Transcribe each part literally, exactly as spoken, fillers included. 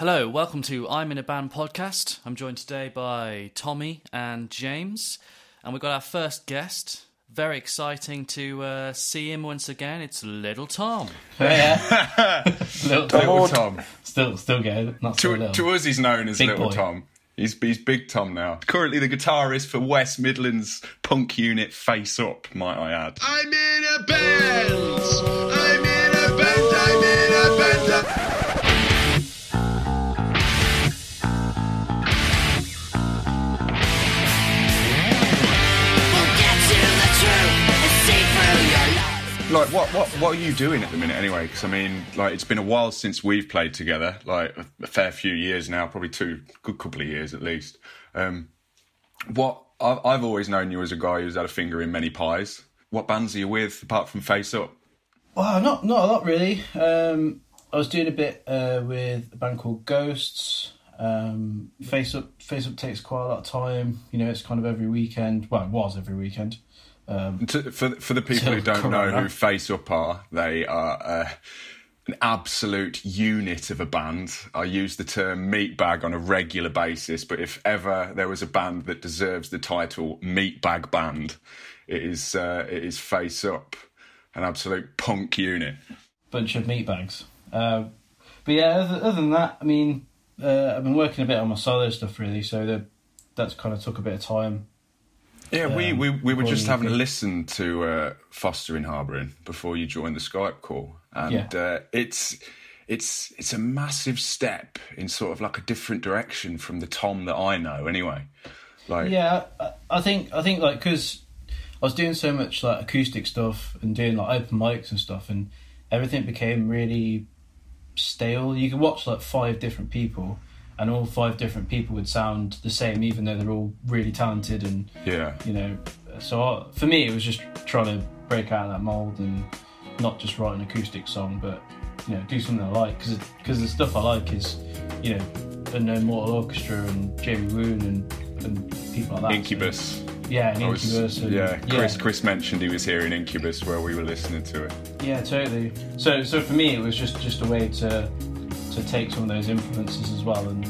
Hello, welcome to I'm in a Band podcast. I'm joined today by Tommy and James, and we've got our first guest. Very exciting to uh, see him once again. It's Little Tom. Yeah. little, little Tom. Still, still good. Not so to, little. To us, he's known as Big Little Boy. Tom. He's, he's Big Tom now. Currently the guitarist for West Midlands punk unit Face Up, might I add. I'm in a band! I'm in a band! I'm in a band! We'll get to the truth and see through your lies. Like, what, what, what are you doing at the minute anyway? Because, I mean, like, it's been a while since we've played together. Like, a, a fair few years now, probably two, good couple of years at least. Um, what I've, I've always known you as a guy who's had a finger in many pies. What bands are you with, apart from Face Up? Well, not not a lot, really. Um, I was doing a bit uh, with a band called Ghosts. Um, Face Up Face Up takes quite a lot of time. You know, it's kind of every weekend. Well, it was every weekend. Um, to, for, for the people who don't know who Face Up are, they are uh, an absolute unit of a band. I use the term meatbag on a regular basis, but if ever there was a band that deserves the title Meatbag Band, it is uh, it is Face Up. An absolute punk unit. Bunch of meatbags. Uh, but yeah, other, other than that, I mean, uh, I've been working a bit on my solo stuff, really, so the, that's kind of took a bit of time. Yeah, um, we, we, we were just having a listen to uh, Fostering//Harbouring before you joined the Skype call. And yeah. uh, it's it's it's a massive step in sort of like a different direction from the Tom that I know, anyway. Like, yeah, I, I think, I think like, because... I was doing so much like acoustic stuff and doing like open mics and stuff, and everything became really stale. You could watch like five different people, and all five different people would sound the same, even though they're all really talented. And yeah, you know, so I, for me, it was just trying to break out of that mold and not just write an acoustic song, but you know, do something I like, because because the stuff I like is, you know, Unknown Mortal Orchestra and Jamie Woon and, and people like that. Incubus. So, Yeah, in Incubus. Was, and, yeah, Chris. Yeah. Chris mentioned he was here in Incubus where we were listening to it. Yeah, totally. So, so for me, it was just, just a way to to take some of those influences as well and.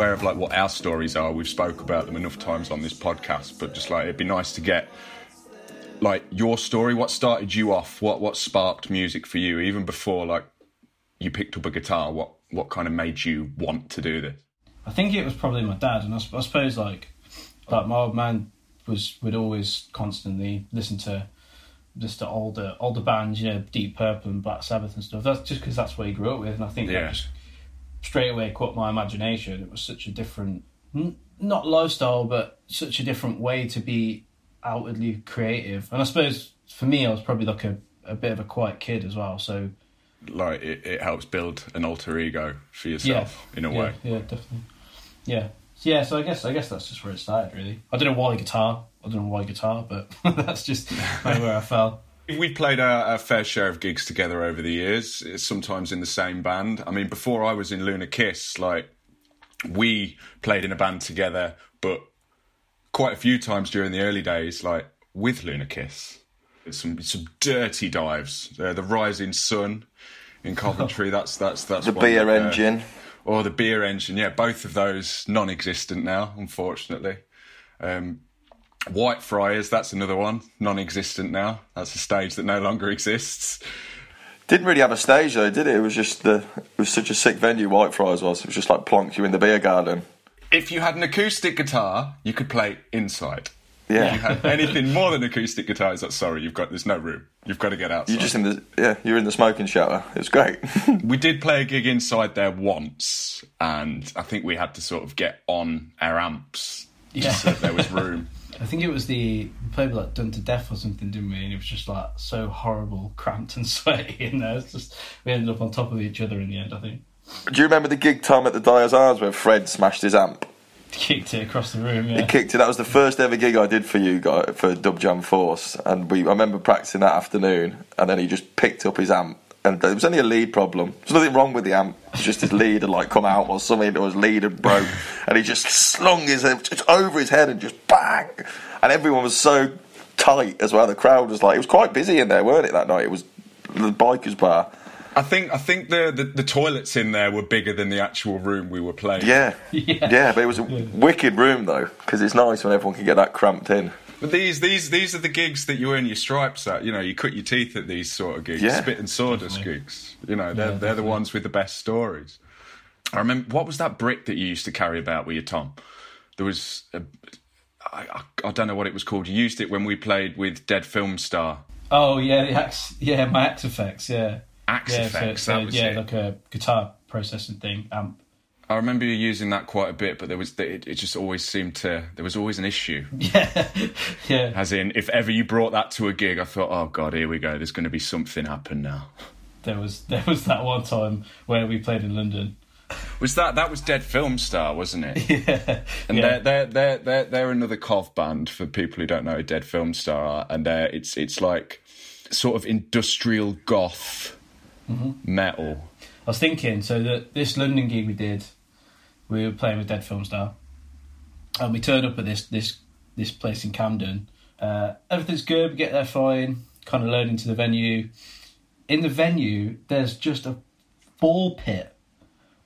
Of like what our stories are. We've spoke about them enough times on this podcast, but just like it'd be nice to get like your story. What started you off? What what sparked music for you? Even before like you picked up a guitar, what what kind of made you want to do this? I think it was probably my dad, and I, I suppose like like my old man was would always constantly listen to just the older older bands, you know, Deep Purple and Black Sabbath and stuff. That's just because that's what he grew up with, and I think yeah. that just straight away caught my imagination. It was such a different, n- not lifestyle, but such a different way to be outwardly creative. And I suppose for me, I was probably like a, a bit of a quiet kid as well. So, like, it, it helps build an alter ego for yourself yeah, in a yeah, way. Yeah, definitely. Yeah, yeah. So I guess I guess that's just where it started, really. I don't know why guitar. I don't know why guitar, but that's just where I fell. We've played our, our fair share of gigs together over the years, sometimes in the same band. I mean, before I was in Luna Kiss, like, we played in a band together, but quite a few times during the early days, like, with Luna Kiss. Some some dirty dives. Uh, the Rising Sun in Coventry, that's... that's that's The Beer that, uh, Engine. Or the Beer Engine, yeah, both of those non-existent now, unfortunately. Um White Friars, that's another one, non-existent now. That's a stage that no longer exists. Didn't really have a stage though, did it? It was just the, it was such a sick venue, White Friars was. It was just like plonk you in the beer garden. If you had an acoustic guitar, you could play inside. Yeah. If you had anything more than acoustic guitars, that's sorry, you've got there's no room. You've got to get outside. You're just in the yeah, you're in the smoking shower. It was great. We did play a gig inside there once, and I think we had to sort of get on our amps yeah. so there was room. I think it was the we played like Done to Death or something, didn't we? And it was just like so horrible, cramped and sweaty in there. It's just we ended up on top of each other in the end, I think. Do you remember the gig, Tom, at the Dyer's Arms when Fred smashed his amp? Kicked it across the room, yeah. He kicked it. That was the first ever gig I did for you guys, for Dub Jam Force. And we I remember practising that afternoon, and then he just picked up his amp. And it was only a lead problem. There's nothing wrong with the amp. It's just his lead had like come out or something, or his lead had broke. And he just slung his head just over his head and just bang. And everyone was so tight as well. The crowd was like, it was quite busy in there, weren't it, that night? It was the biker's bar. I think I think the, the, the toilets in there were bigger than the actual room we were playing. Yeah, yeah, yeah but it was a yeah. wicked room though, because it's nice when everyone can get that cramped in. But these these these are the gigs that you earn your stripes at. You know, you cut your teeth at these sort of gigs, yeah. spit and sawdust definitely. gigs. You know, they're yeah, they're the ones with the best stories. I remember, what was that brick that you used to carry about with you, Tom? There was, a, I, I don't know what it was called. You used it when we played with Dead Film Star. Oh yeah, the Axe, yeah, my Axe-F X, yeah. Axe-F X, yeah, so that was yeah, it. Like a guitar processing thing, amp. I remember you using that quite a bit, but there was it, it just always seemed to... There was always an issue. Yeah, yeah. As in, if ever you brought that to a gig, I thought, oh, God, here we go, there's going to be something happen now. There was there was that one time where we played in London. Was that... That was Dead Film Star, wasn't it? Yeah. And yeah. They're, they're, they're, they're, they're another Cov band, for people who don't know who Dead Film Star are, and they're, it's it's like sort of industrial goth... Mm-hmm. metal. I was thinking, so that this London gig we did, we were playing with Dead Film Star, and we turned up at this this this place in Camden. Uh, everything's good. We get there fine. Kind of load into the venue. In the venue, there's just a ball pit,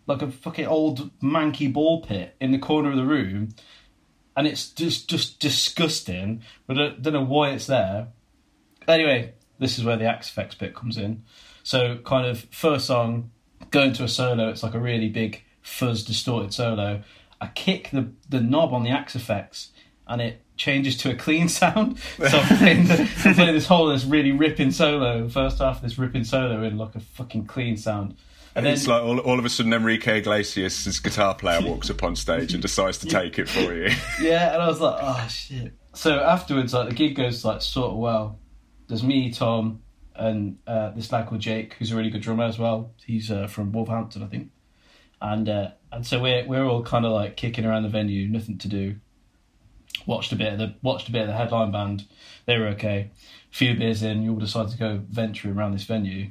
like a fucking old manky ball pit in the corner of the room, and it's just just disgusting. But I don't know why it's there. Anyway, this is where the Axe-F X bit comes in. So kind of first song, going to a solo, it's like a really big fuzz distorted solo. I kick the, the knob on the Axe-F X and it changes to a clean sound. So I'm playing, the, I'm playing this whole this really ripping solo, first half of this ripping solo in like a fucking clean sound. And, and then, it's like all, all of a sudden Enrique Iglesias' guitar player walks up on stage and decides to take it for you. Yeah, and I was like, oh shit. So afterwards, like the gig goes like sort of well. There's me, Tom, and uh, this lad called Jake, who's a really good drummer as well. He's uh, from Wolverhampton, I think. And uh, and so we're we're all kind of like kicking around the venue, nothing to do. Watched a bit of the watched a bit of the headline band. They were okay. A few beers in, you all decide to go venturing around this venue,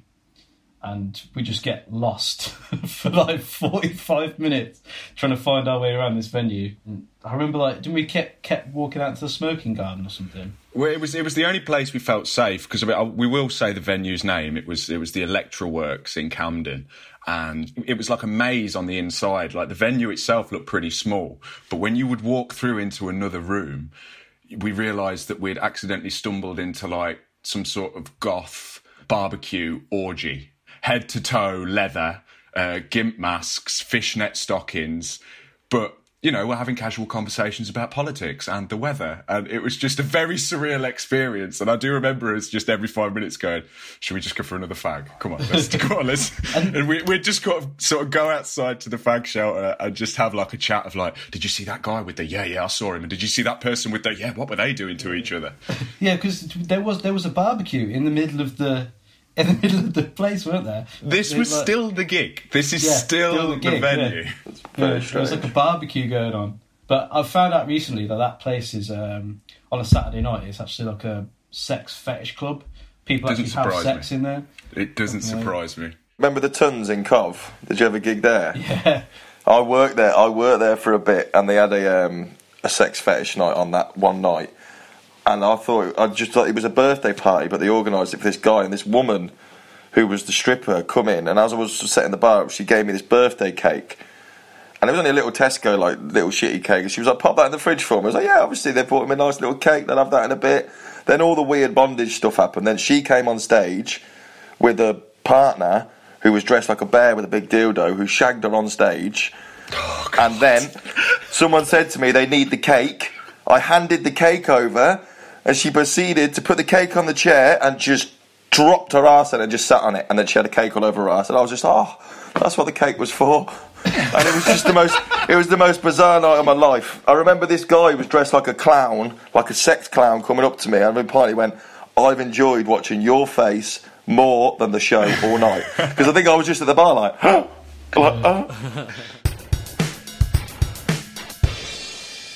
and we just get lost for like forty-five minutes trying to find our way around this venue. And I remember, like, didn't we kept kept walking out to the smoking garden or something? Well, it was it was the only place we felt safe, because we will say the venue's name. It was it was the Electra Works in Camden, and it was like a maze on the inside. Like the venue itself looked pretty small, but when you would walk through into another room, we realised that we'd accidentally stumbled into like some sort of goth barbecue orgy, head to toe leather, uh, gimp masks, fishnet stockings, but. You know, we're having casual conversations about politics and the weather. And it was just a very surreal experience. And I do remember us just every five minutes going, should we just go for another fag? Come on, let's go on, let's... And we, we'd just got to sort of go outside to the fag shelter and just have like a chat of like, did you see that guy with the, yeah, yeah, I saw him. And did you see that person with the, yeah, what were they doing to each other? Yeah, because there was there was a barbecue in the middle of the... in the middle of the place, weren't there? This was like, still the gig. This is yeah, still, still the, gig, the venue. Yeah. That's very yeah, there was like a barbecue going on. But I found out recently that that place is, um, on a Saturday night, it's actually like a sex fetish club. People actually have sex me. in there. It doesn't okay. surprise me. Remember the Tuns in Cov? Did you have a gig there? Yeah. I worked there. I worked there for a bit, and they had a um, a sex fetish night on that one night. And I thought, I just thought it was a birthday party, but they organised it for this guy, and this woman who was the stripper come in, and as I was setting the bar up, she gave me this birthday cake. And it was only a little Tesco, like, little shitty cake, and she was like, pop that in the fridge for me. I was like, yeah, obviously they brought me a nice little cake, they'll have that in a bit. Then all the weird bondage stuff happened. Then she came on stage with a partner who was dressed like a bear with a big dildo, who shagged her on stage. Oh, and then someone said to me, they need the cake. I handed the cake over... And she proceeded to put the cake on the chair and just dropped her arse in it and just sat on it. And then she had a cake all over her arse. And I was just, oh, that's what the cake was for. and it was just the most it was the most bizarre night of my life. I remember this guy who was dressed like a clown, like a sex clown, coming up to me, and partly went, I've enjoyed watching your face more than the show all night, because I think I was just at the bar like, huh? Like, oh.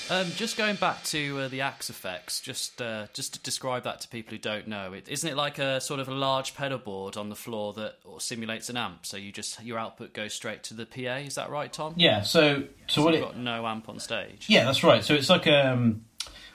Um, just going back to uh, the Axe-F X, just uh, just to describe that to people who don't know, it, isn't it like a sort of a large pedal board on the floor that simulates an amp? So you just your output goes straight to the P A. Is that right, Tom? Yeah. So to so what you've it, got no amp on stage. Yeah, that's right. So it's like um,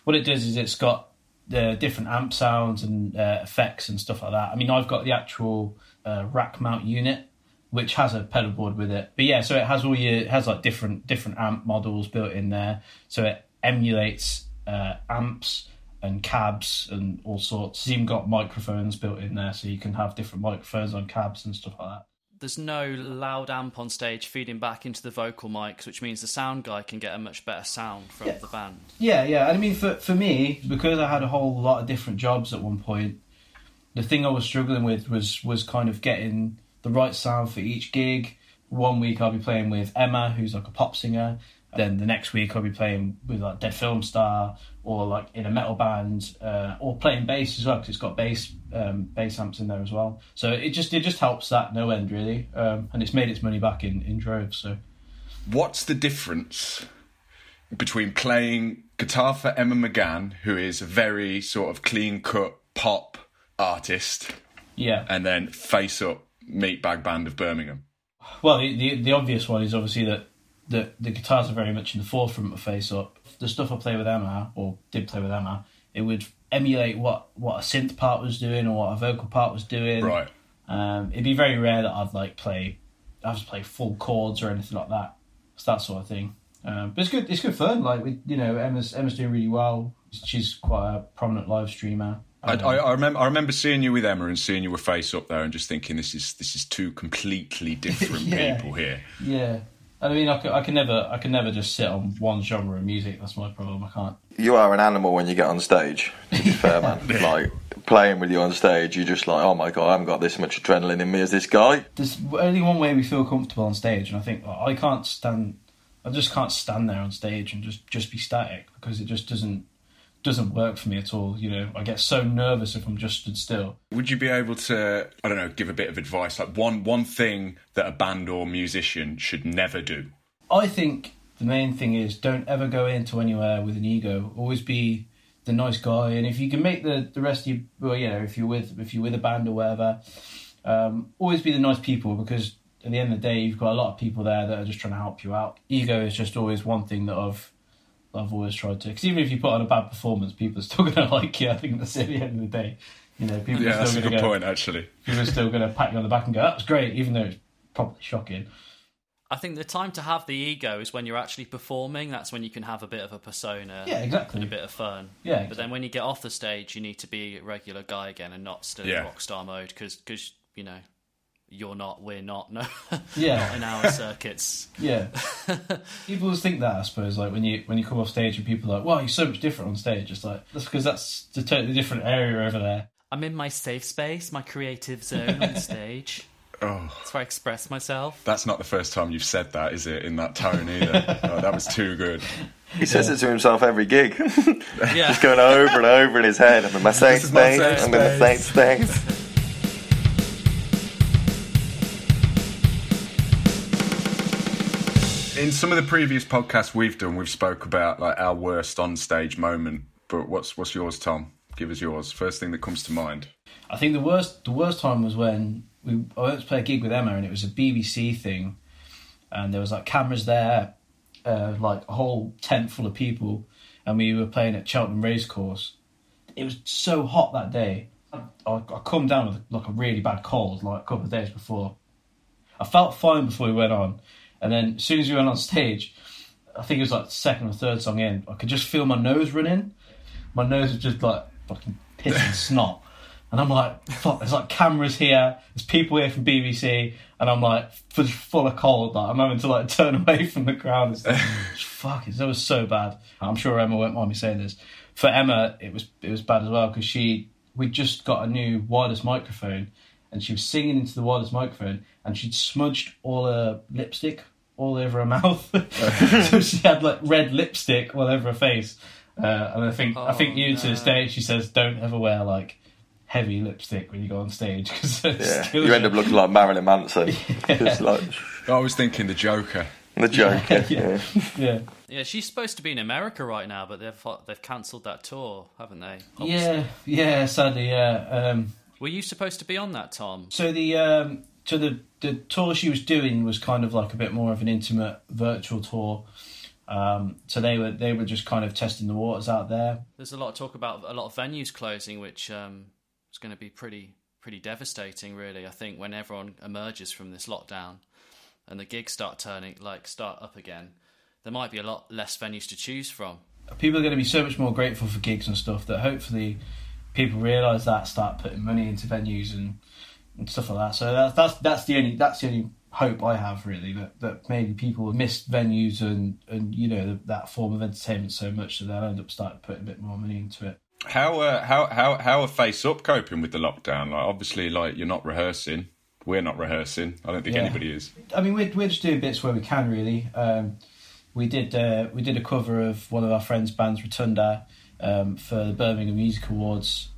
what it does is it's got uh, different amp sounds and uh, effects and stuff like that. I mean, I've got the actual uh, rack mount unit, which has a pedal board with it. But yeah, so it has all your, it has like different different amp models built in there. So it emulates uh, amps and cabs and all sorts. It's even got microphones built in there, so you can have different microphones on cabs and stuff like that. There's no loud amp on stage feeding back into the vocal mics, which means the sound guy can get a much better sound from yeah. the band. Yeah, yeah. And I mean, for, for me, because I had a whole lot of different jobs at one point, the thing I was struggling with was was kind of getting the right sound for each gig. One week I'll be playing with Emma, who's like a pop singer. Then the next week I'll be playing with like Dead Film Star, or like in a metal band, uh, or playing bass as well, because it's got bass um, bass amps in there as well. So it just it just helps that no end really, um, and it's made its money back in in droves. So, what's the difference between playing guitar for Emma McGann, who is a very sort of clean cut pop artist, yeah, and then Face Up, Meatbag Band of Birmingham? Well, the, the the obvious one is obviously that the, the guitars are very much in the forefront of Face Up. The stuff I play with Emma, or did play with Emma, it would emulate what, what a synth part was doing or what a vocal part was doing. Right. Um, it'd be very rare that I'd like play, I'd have to play full chords or anything like that. It's that sort of thing. Um, but it's good. It's good fun. Like we, you know, Emma's Emma's doing really well. She's quite a prominent live streamer. I, I, I remember I remember seeing you with Emma and seeing you with Face Up there and just thinking this is this is two completely different yeah, people here. Yeah, I mean I can, I can never I can never just sit on one genre of music. That's my problem. I can't. You are an animal when you get on stage, to be fair, man. Like playing with you on stage, you're just like, oh my god, I haven't got this much adrenaline in me as this guy. There's only one way we feel comfortable on stage, and I think oh, I can't stand. I just can't stand there on stage and just, just be static, because it just doesn't. doesn't work for me at all, you know. I get so nervous if I'm just stood still. Would you be able to, I don't know, give a bit of advice, like one one thing that a band or musician should never do? I think the main thing is don't ever go into anywhere with an ego. Always be the nice guy, and if you can make the, the rest of you, well, you know, if you're with if you're with a band or whatever, um, always be the nice people, because at the end of the day, you've got a lot of people there that are just trying to help you out. Ego is just always one thing that I've I've always tried to, because even if you put on a bad performance, people are still going to like you. I think that's at the end of the day. You know, people yeah, are still that's a good go, point, actually. People are still going to pat you on the back and go, that was great, even though it's probably shocking. I think the time to have the ego is when you're actually performing. That's when you can have a bit of a persona. Yeah, exactly. And a bit of fun. Yeah, exactly. But then when you get off the stage, you need to be a regular guy again and not still yeah. in rock star mode, because, you know, you're not, we're not, no, yeah. not in our circuits. Yeah. People always think that, I suppose, like when you when you come off stage and people are like, wow, you're so much different on stage. It's like, that's because that's a totally different area over there. I'm in my safe space, my creative zone on stage. Oh. That's where I express myself. That's not the first time you've said that, is it, in that tone either? Oh, that was too good. He yeah. says it to himself every gig. yeah. Just going over and over in his head. I'm in my safe space, my safe I'm space. in the safe space. In some of the previous podcasts we've done, we've spoke about like our worst on-stage moment. But what's what's yours, Tom? Give us yours. First thing that comes to mind. I think the worst the worst time was when we I went to play a gig with Emma, and it was a B B C thing, and there was like cameras there, uh, like a whole tent full of people, and we were playing at Cheltenham Racecourse. It was so hot that day. I, I, I come down with like a really bad cold, like a couple of days before. I felt fine before we went on. And then as soon as we went on stage, I think it was like the second or third song in, I could just feel my nose running. My nose was just like fucking piss and snot. And I'm like, fuck, there's like cameras here, there's people here from B B C, and I'm like full of cold. Like I'm having to like turn away from the crowd and stuff. Fuck, it was so bad. I'm sure Emma won't mind me saying this. For Emma, it was it was bad as well, because she we just got a new wireless microphone, and she was singing into the wireless microphone, and she'd smudged all her lipstick all over her mouth. So she had like red lipstick all over her face. Uh, and I think oh, I think you no. to this day, she says, don't ever wear like heavy lipstick when you go on stage, because yeah. you end up looking like Marilyn Manson. Yeah. Like... I was thinking the Joker. The Joker. Yeah. Yeah. yeah. Yeah, she's supposed to be in America right now, but they've they've cancelled that tour, haven't they? Obviously. Yeah, yeah, sadly, yeah. Um, Were you supposed to be on that, Tom? So the um, so the the tour she was doing was kind of like a bit more of an intimate virtual tour. Um, so they were they were just kind of testing the waters out there. There's a lot of talk about a lot of venues closing, which um, is going to be pretty pretty devastating, really. I think when everyone emerges from this lockdown and the gigs start turning like start up again, there might be a lot less venues to choose from. People are going to be so much more grateful for gigs and stuff that hopefully people realise that, start putting money into venues and, and stuff like that. So that's that's that's the only that's the only hope I have, really, that, that maybe people miss venues and, and you know that form of entertainment so much that they'll end up starting to put a bit more money into it. How uh, how how how are Face Up coping with the lockdown? Like obviously, like you're not rehearsing. We're not rehearsing. I don't think yeah. anybody is. I mean, we're we're just doing bits where we can, really. Um, we did uh, we did a cover of one of our friends' bands, Rotunda, um, for the Birmingham Music Awards.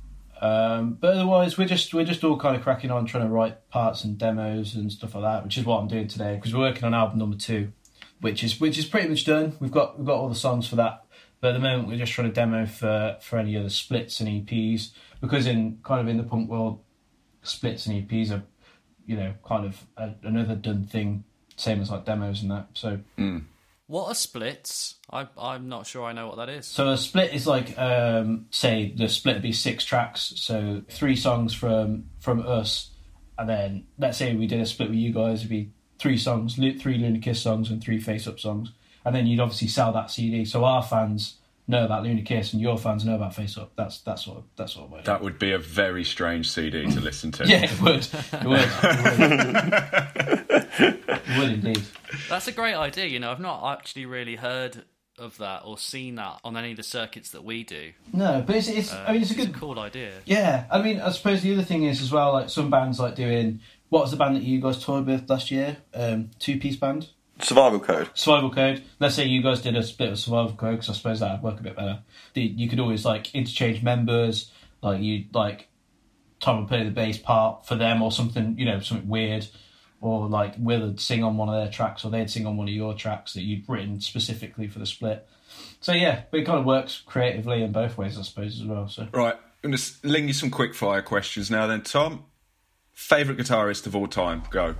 Um, but otherwise, we're just we're just all kind of cracking on, trying to write parts and demos and stuff like that, which is what I'm doing today because we're working on album number two, which is which is pretty much done. We've got we've got all the songs for that. But at the moment, we're just trying to demo for for any other splits and E Ps, because in kind of in the punk world, splits and E Ps are, you know, kind of a, another done thing, same as like demos and that. So, mm. What are splits? I, I'm not sure I know what that is. So a split is like, um, say, the split would be six tracks, so three songs from from us, and then let's say we did a split with you guys, it'd be three songs, three Luna Kiss songs and three Face Up songs, and then you'd obviously sell that C D. So our fans know about Luna Kiss and your fans know about Face Up. That's that's sort of that's sort of that would be a very strange C D to listen to. Yeah, it would. It would. It would. It would indeed. That's a great idea. You know, I've not actually really heard of that or seen that on any of the circuits that we do. No, but it's, it's uh, I mean, it's a good it's a cool idea. Yeah, I mean, I suppose the other thing is as well, like some bands like doing what was the band that you guys toured with last year? Um, two piece band. Survival Code. Survival Code. Let's say you guys did a split of Survival Code, because I suppose that would work a bit better. You could always, like, interchange members, like, you like, Tom would play the bass part for them or something, you know, something weird, or, like, Will would sing on one of their tracks or they'd sing on one of your tracks that you'd written specifically for the split. So, yeah, but it kind of works creatively in both ways, I suppose, as well. So right, I'm going to sling you some quick-fire questions now, then. Tom, favourite guitarist of all time? Go.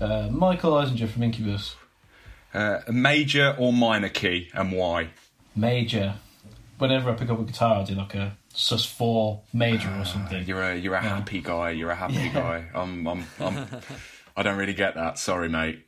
Uh, Michael Eisner from Incubus. Uh, a major or minor key, and why? Major. Whenever I pick up a guitar, I do like a sus four major uh, or something. You're a you're a yeah. happy guy. You're a happy yeah. guy. I'm I'm I'm. I don't really get that. Sorry, mate.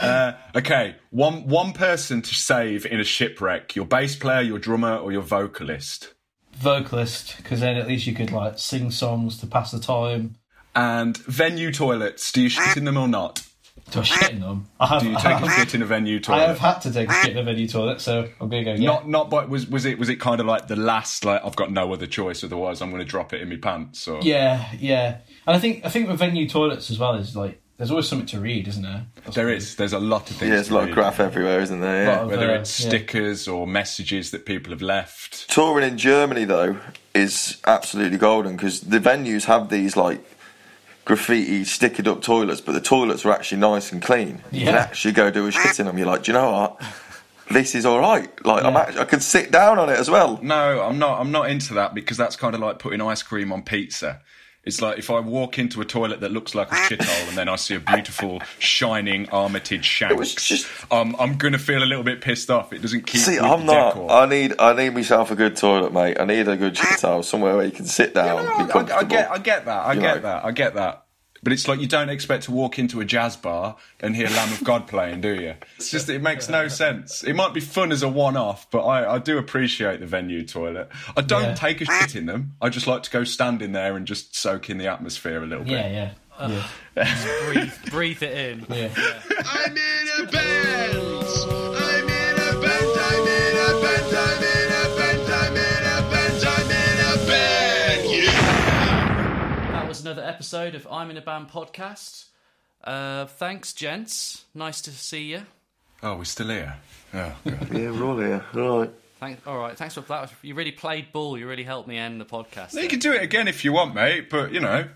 uh, okay, one one person to save in a shipwreck: your bass player, your drummer, or your vocalist. Vocalist, because then at least you could like sing songs to pass the time. And venue toilets, do you shit in them or not? Do I shit in them? I have, do you take I have, a shit in a venue toilet? I have had to take a shit in a venue toilet, so I'm going to go, yeah. Not, not by, was, was it was it kind of like the last, like, I've got no other choice, otherwise I'm going to drop it in my pants? Or... Yeah, yeah. And I think I think with venue toilets as well, is like there's always something to read, isn't there? That's there is. There's a lot of things yeah, there's to a lot read. Of graph everywhere, isn't there? Yeah. Of, Whether uh, it's stickers yeah. or messages that people have left. Touring in Germany, though, is absolutely golden, because the venues have these, like, graffiti stickered up toilets, but the toilets were actually nice and clean. Yeah. You can actually go do a shit in them. You're like, do you know what? This is all right. Like yeah. I'm actually, I can sit down on it as well. No, I'm not. I'm not into that, because that's kind of like putting ice cream on pizza. It's like if I walk into a toilet that looks like a shithole and then I see a beautiful, shining Armitage Shank. It was just... Um, I'm going to feel a little bit pissed off. It doesn't keep See, I'm not... Decor. I need I need myself a good toilet, mate. I need a good shithole, somewhere where you can sit down yeah, no, and be comfortable. I, I, get, I get that, I you get know. that, I get that. But it's like you don't expect to walk into a jazz bar and hear Lamb of God playing, do you? It's just it makes no sense. It might be fun as a one-off, but I, I do appreciate the venue toilet. I don't yeah. take a shit in them. I just like to go stand in there and just soak in the atmosphere a little bit. Yeah, yeah. Uh, yeah. breathe, breathe it in. Yeah. Yeah. I'm in a band. I'm in a band. I'm in a band. I'm in a band. I'm in a band. I'm in a band. Yeah. That was another episode. episode of I'm in a Band podcast. Uh, thanks, gents. Nice to see you. Oh, we're still here. Oh, God. Yeah, we're all here. All right. Thank, all right. Thanks for that. You really played ball. You really helped me end the podcast. You can do it again if you want, mate, but, you know.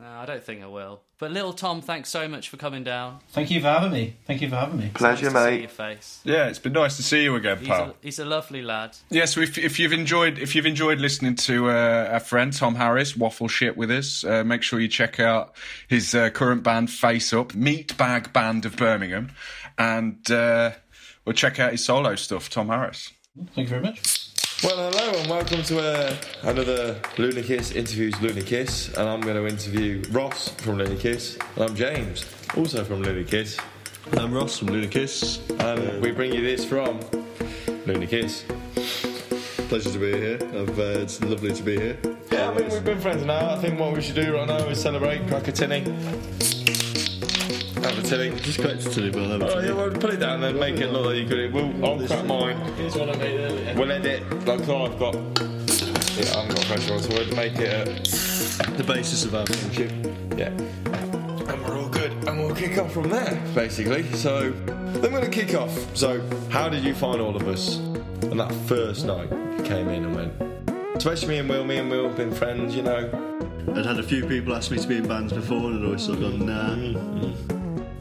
No, I don't think I will. But little Tom, thanks so much for coming down. Thank you for having me. Thank you for having me. Pleasure, nice to mate. See your face. Yeah, it's been nice to see you again, he's pal. A, he's a lovely lad. Yeah, so if, if you've enjoyed if you've enjoyed listening to uh, our friend Tom Harris waffle shit with us, uh, make sure you check out his uh, current band, Face Up, Meatbag Band of Birmingham, and uh, we'll check out his solo stuff, Tom Harris. Thank you very much. Well, hello and welcome to uh, another Luna Kiss interviews Luna Kiss, and I'm going to interview Ross from Luna Kiss, and I'm James, also from Luna Kiss. And I'm Ross from Luna Kiss, and we bring you this from Luna Kiss. Pleasure to be here. I've, uh, it's lovely to be here. Yeah, I mean, we've been friends now. I think what we should do right now is celebrate, crack a tinny. Have a tinny. Just collect a tinny, but have a tinny. Oh, yeah, well, put it down and make it look like you could. We'll, I'll crack mine. Here's one I made earlier. We'll edit. Like, I've got. Yeah, I haven't got pressure on, so we'll make it uh, the basis of our friendship. Yeah. And we're all good. And we'll kick off from there, basically. So, then we're going to kick off. So, how did you find all of us? And that first night you came in and went. Especially me and Will. Me and Will have been friends, you know. I'd had a few people ask me to be in bands before, and I'd always sort of gone, nah. Mm-hmm.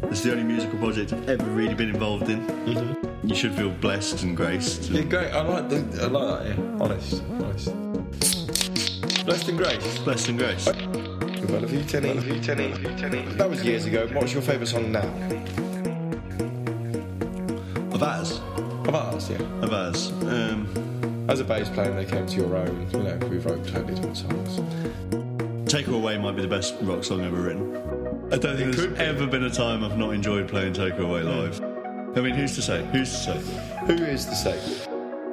It's the only musical project I've ever really been involved in. Mm-hmm. You should feel blessed and graced. And... yeah, great. I like the, I like that. Yeah, honest, honest. Blessed and graced. Blessed and graced. Well, if you tenny, if you tenny, if you tenny. That was years ago. What's your favourite song now? Of ours. Of ours, yeah. Of ours. Um, As a bass player, they came to your own. You know, we wrote totally different songs. Take Her Away might be the best rock song ever written. I don't think it there's be. ever been a time I've not enjoyed playing Take Her Away live. I mean, who's to say? Who's to say? Who is to say?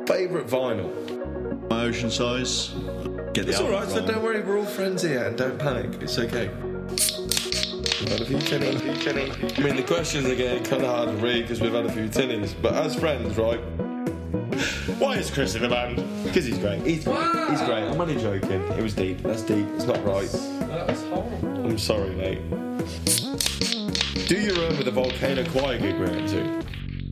Favourite vinyl? My Ocean Size. Get the it's alright, so don't worry, we're all friends here and don't panic, it's okay. We've had a few tinnies, a few tinnies. I mean, the questions are getting kind of hard to read because we've had a few tinnies, but as friends, right? Why is Chris in the band? Because he's great. He's, wow. he's great. I'm only joking. It was deep. That's deep. It's not right. That was horrible. I'm sorry, mate. Do you remember the Volcano Choir gig we went to?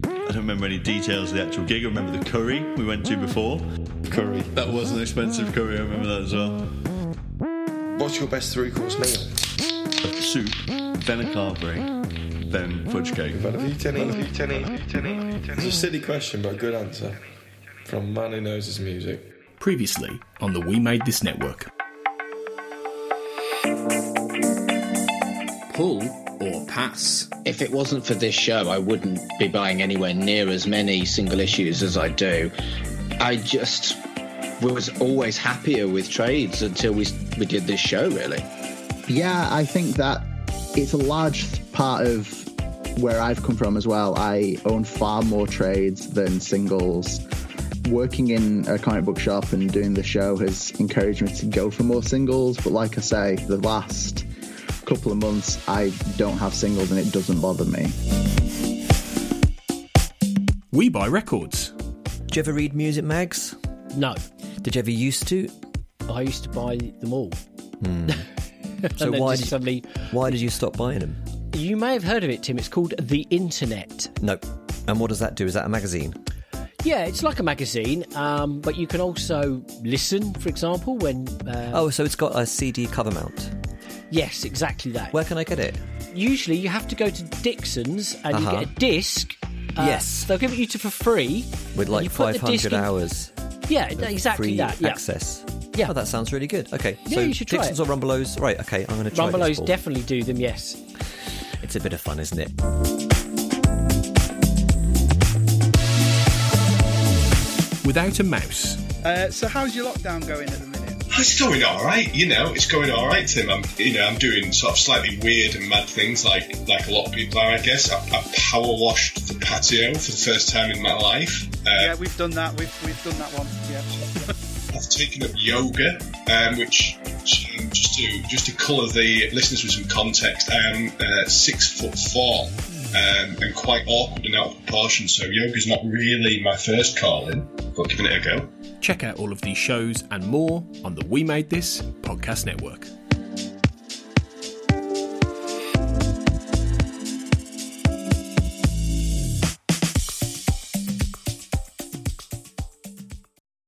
I don't remember any details of the actual gig. I remember the curry we went to before. Curry. That was an expensive curry. I remember that as well. What's your best three-course meal? Uh, soup, then a carvery, then fudge cake. We've had a few tennies, a few tennies, a few tennies. It's a silly question, but a good answer. From man who knows his music. Previously on the We Made This Network. Pull or pass? If it wasn't for this show, I wouldn't be buying anywhere near as many single issues as I do. I just was always happier with trades until we we did this show, really. Yeah, I think that it's a large part of where I've come from as well. I own far more trades than singles. Working in a comic book shop and doing the show has encouraged me to go for more singles, but like I say, the last... couple of months I don't have singles and it doesn't bother me. We buy records. Did you ever read music mags? No. Did you ever used to? I used to buy them all. Mm. So why did, suddenly... why did you stop buying them? You may have heard of it, Tim. It's called The Internet. Nope. And what does that do? Is that a magazine? Yeah, it's like a magazine, um, but you can also listen, for example, when... Um... Oh, so it's got a C D cover mount. Yes, exactly that. Where can I get it? Usually you have to go to Dixon's and uh-huh. you get a disc. Uh, yes. They'll give it you to for free. With like five hundred hours. In... Yeah, exactly free that. Yeah. Access. Yeah. Oh, that sounds really good. Okay. Yeah, so you should try Dixon's it. Or Rumbelows. Right, okay, I'm going to try Rumbelows this ball. Definitely do them, yes. It's a bit of fun, isn't it? Without a mouse. Uh, so how's your lockdown going at the minute? It's going all right, you know. It's going all right, Tim. I'm, you know, I'm doing sort of slightly weird and mad things, like like a lot of people are, I guess. I, I power washed the patio for the first time in my life. Uh, yeah, we've done that. We've we've done that one. Yeah. I've taken up yoga, um, which um, just to just to colour the listeners with some context. I'm uh, six foot four um, and quite awkward and out of proportion, so yoga's not really my first calling, but giving it a go. Check out all of these shows and more on the We Made This podcast network.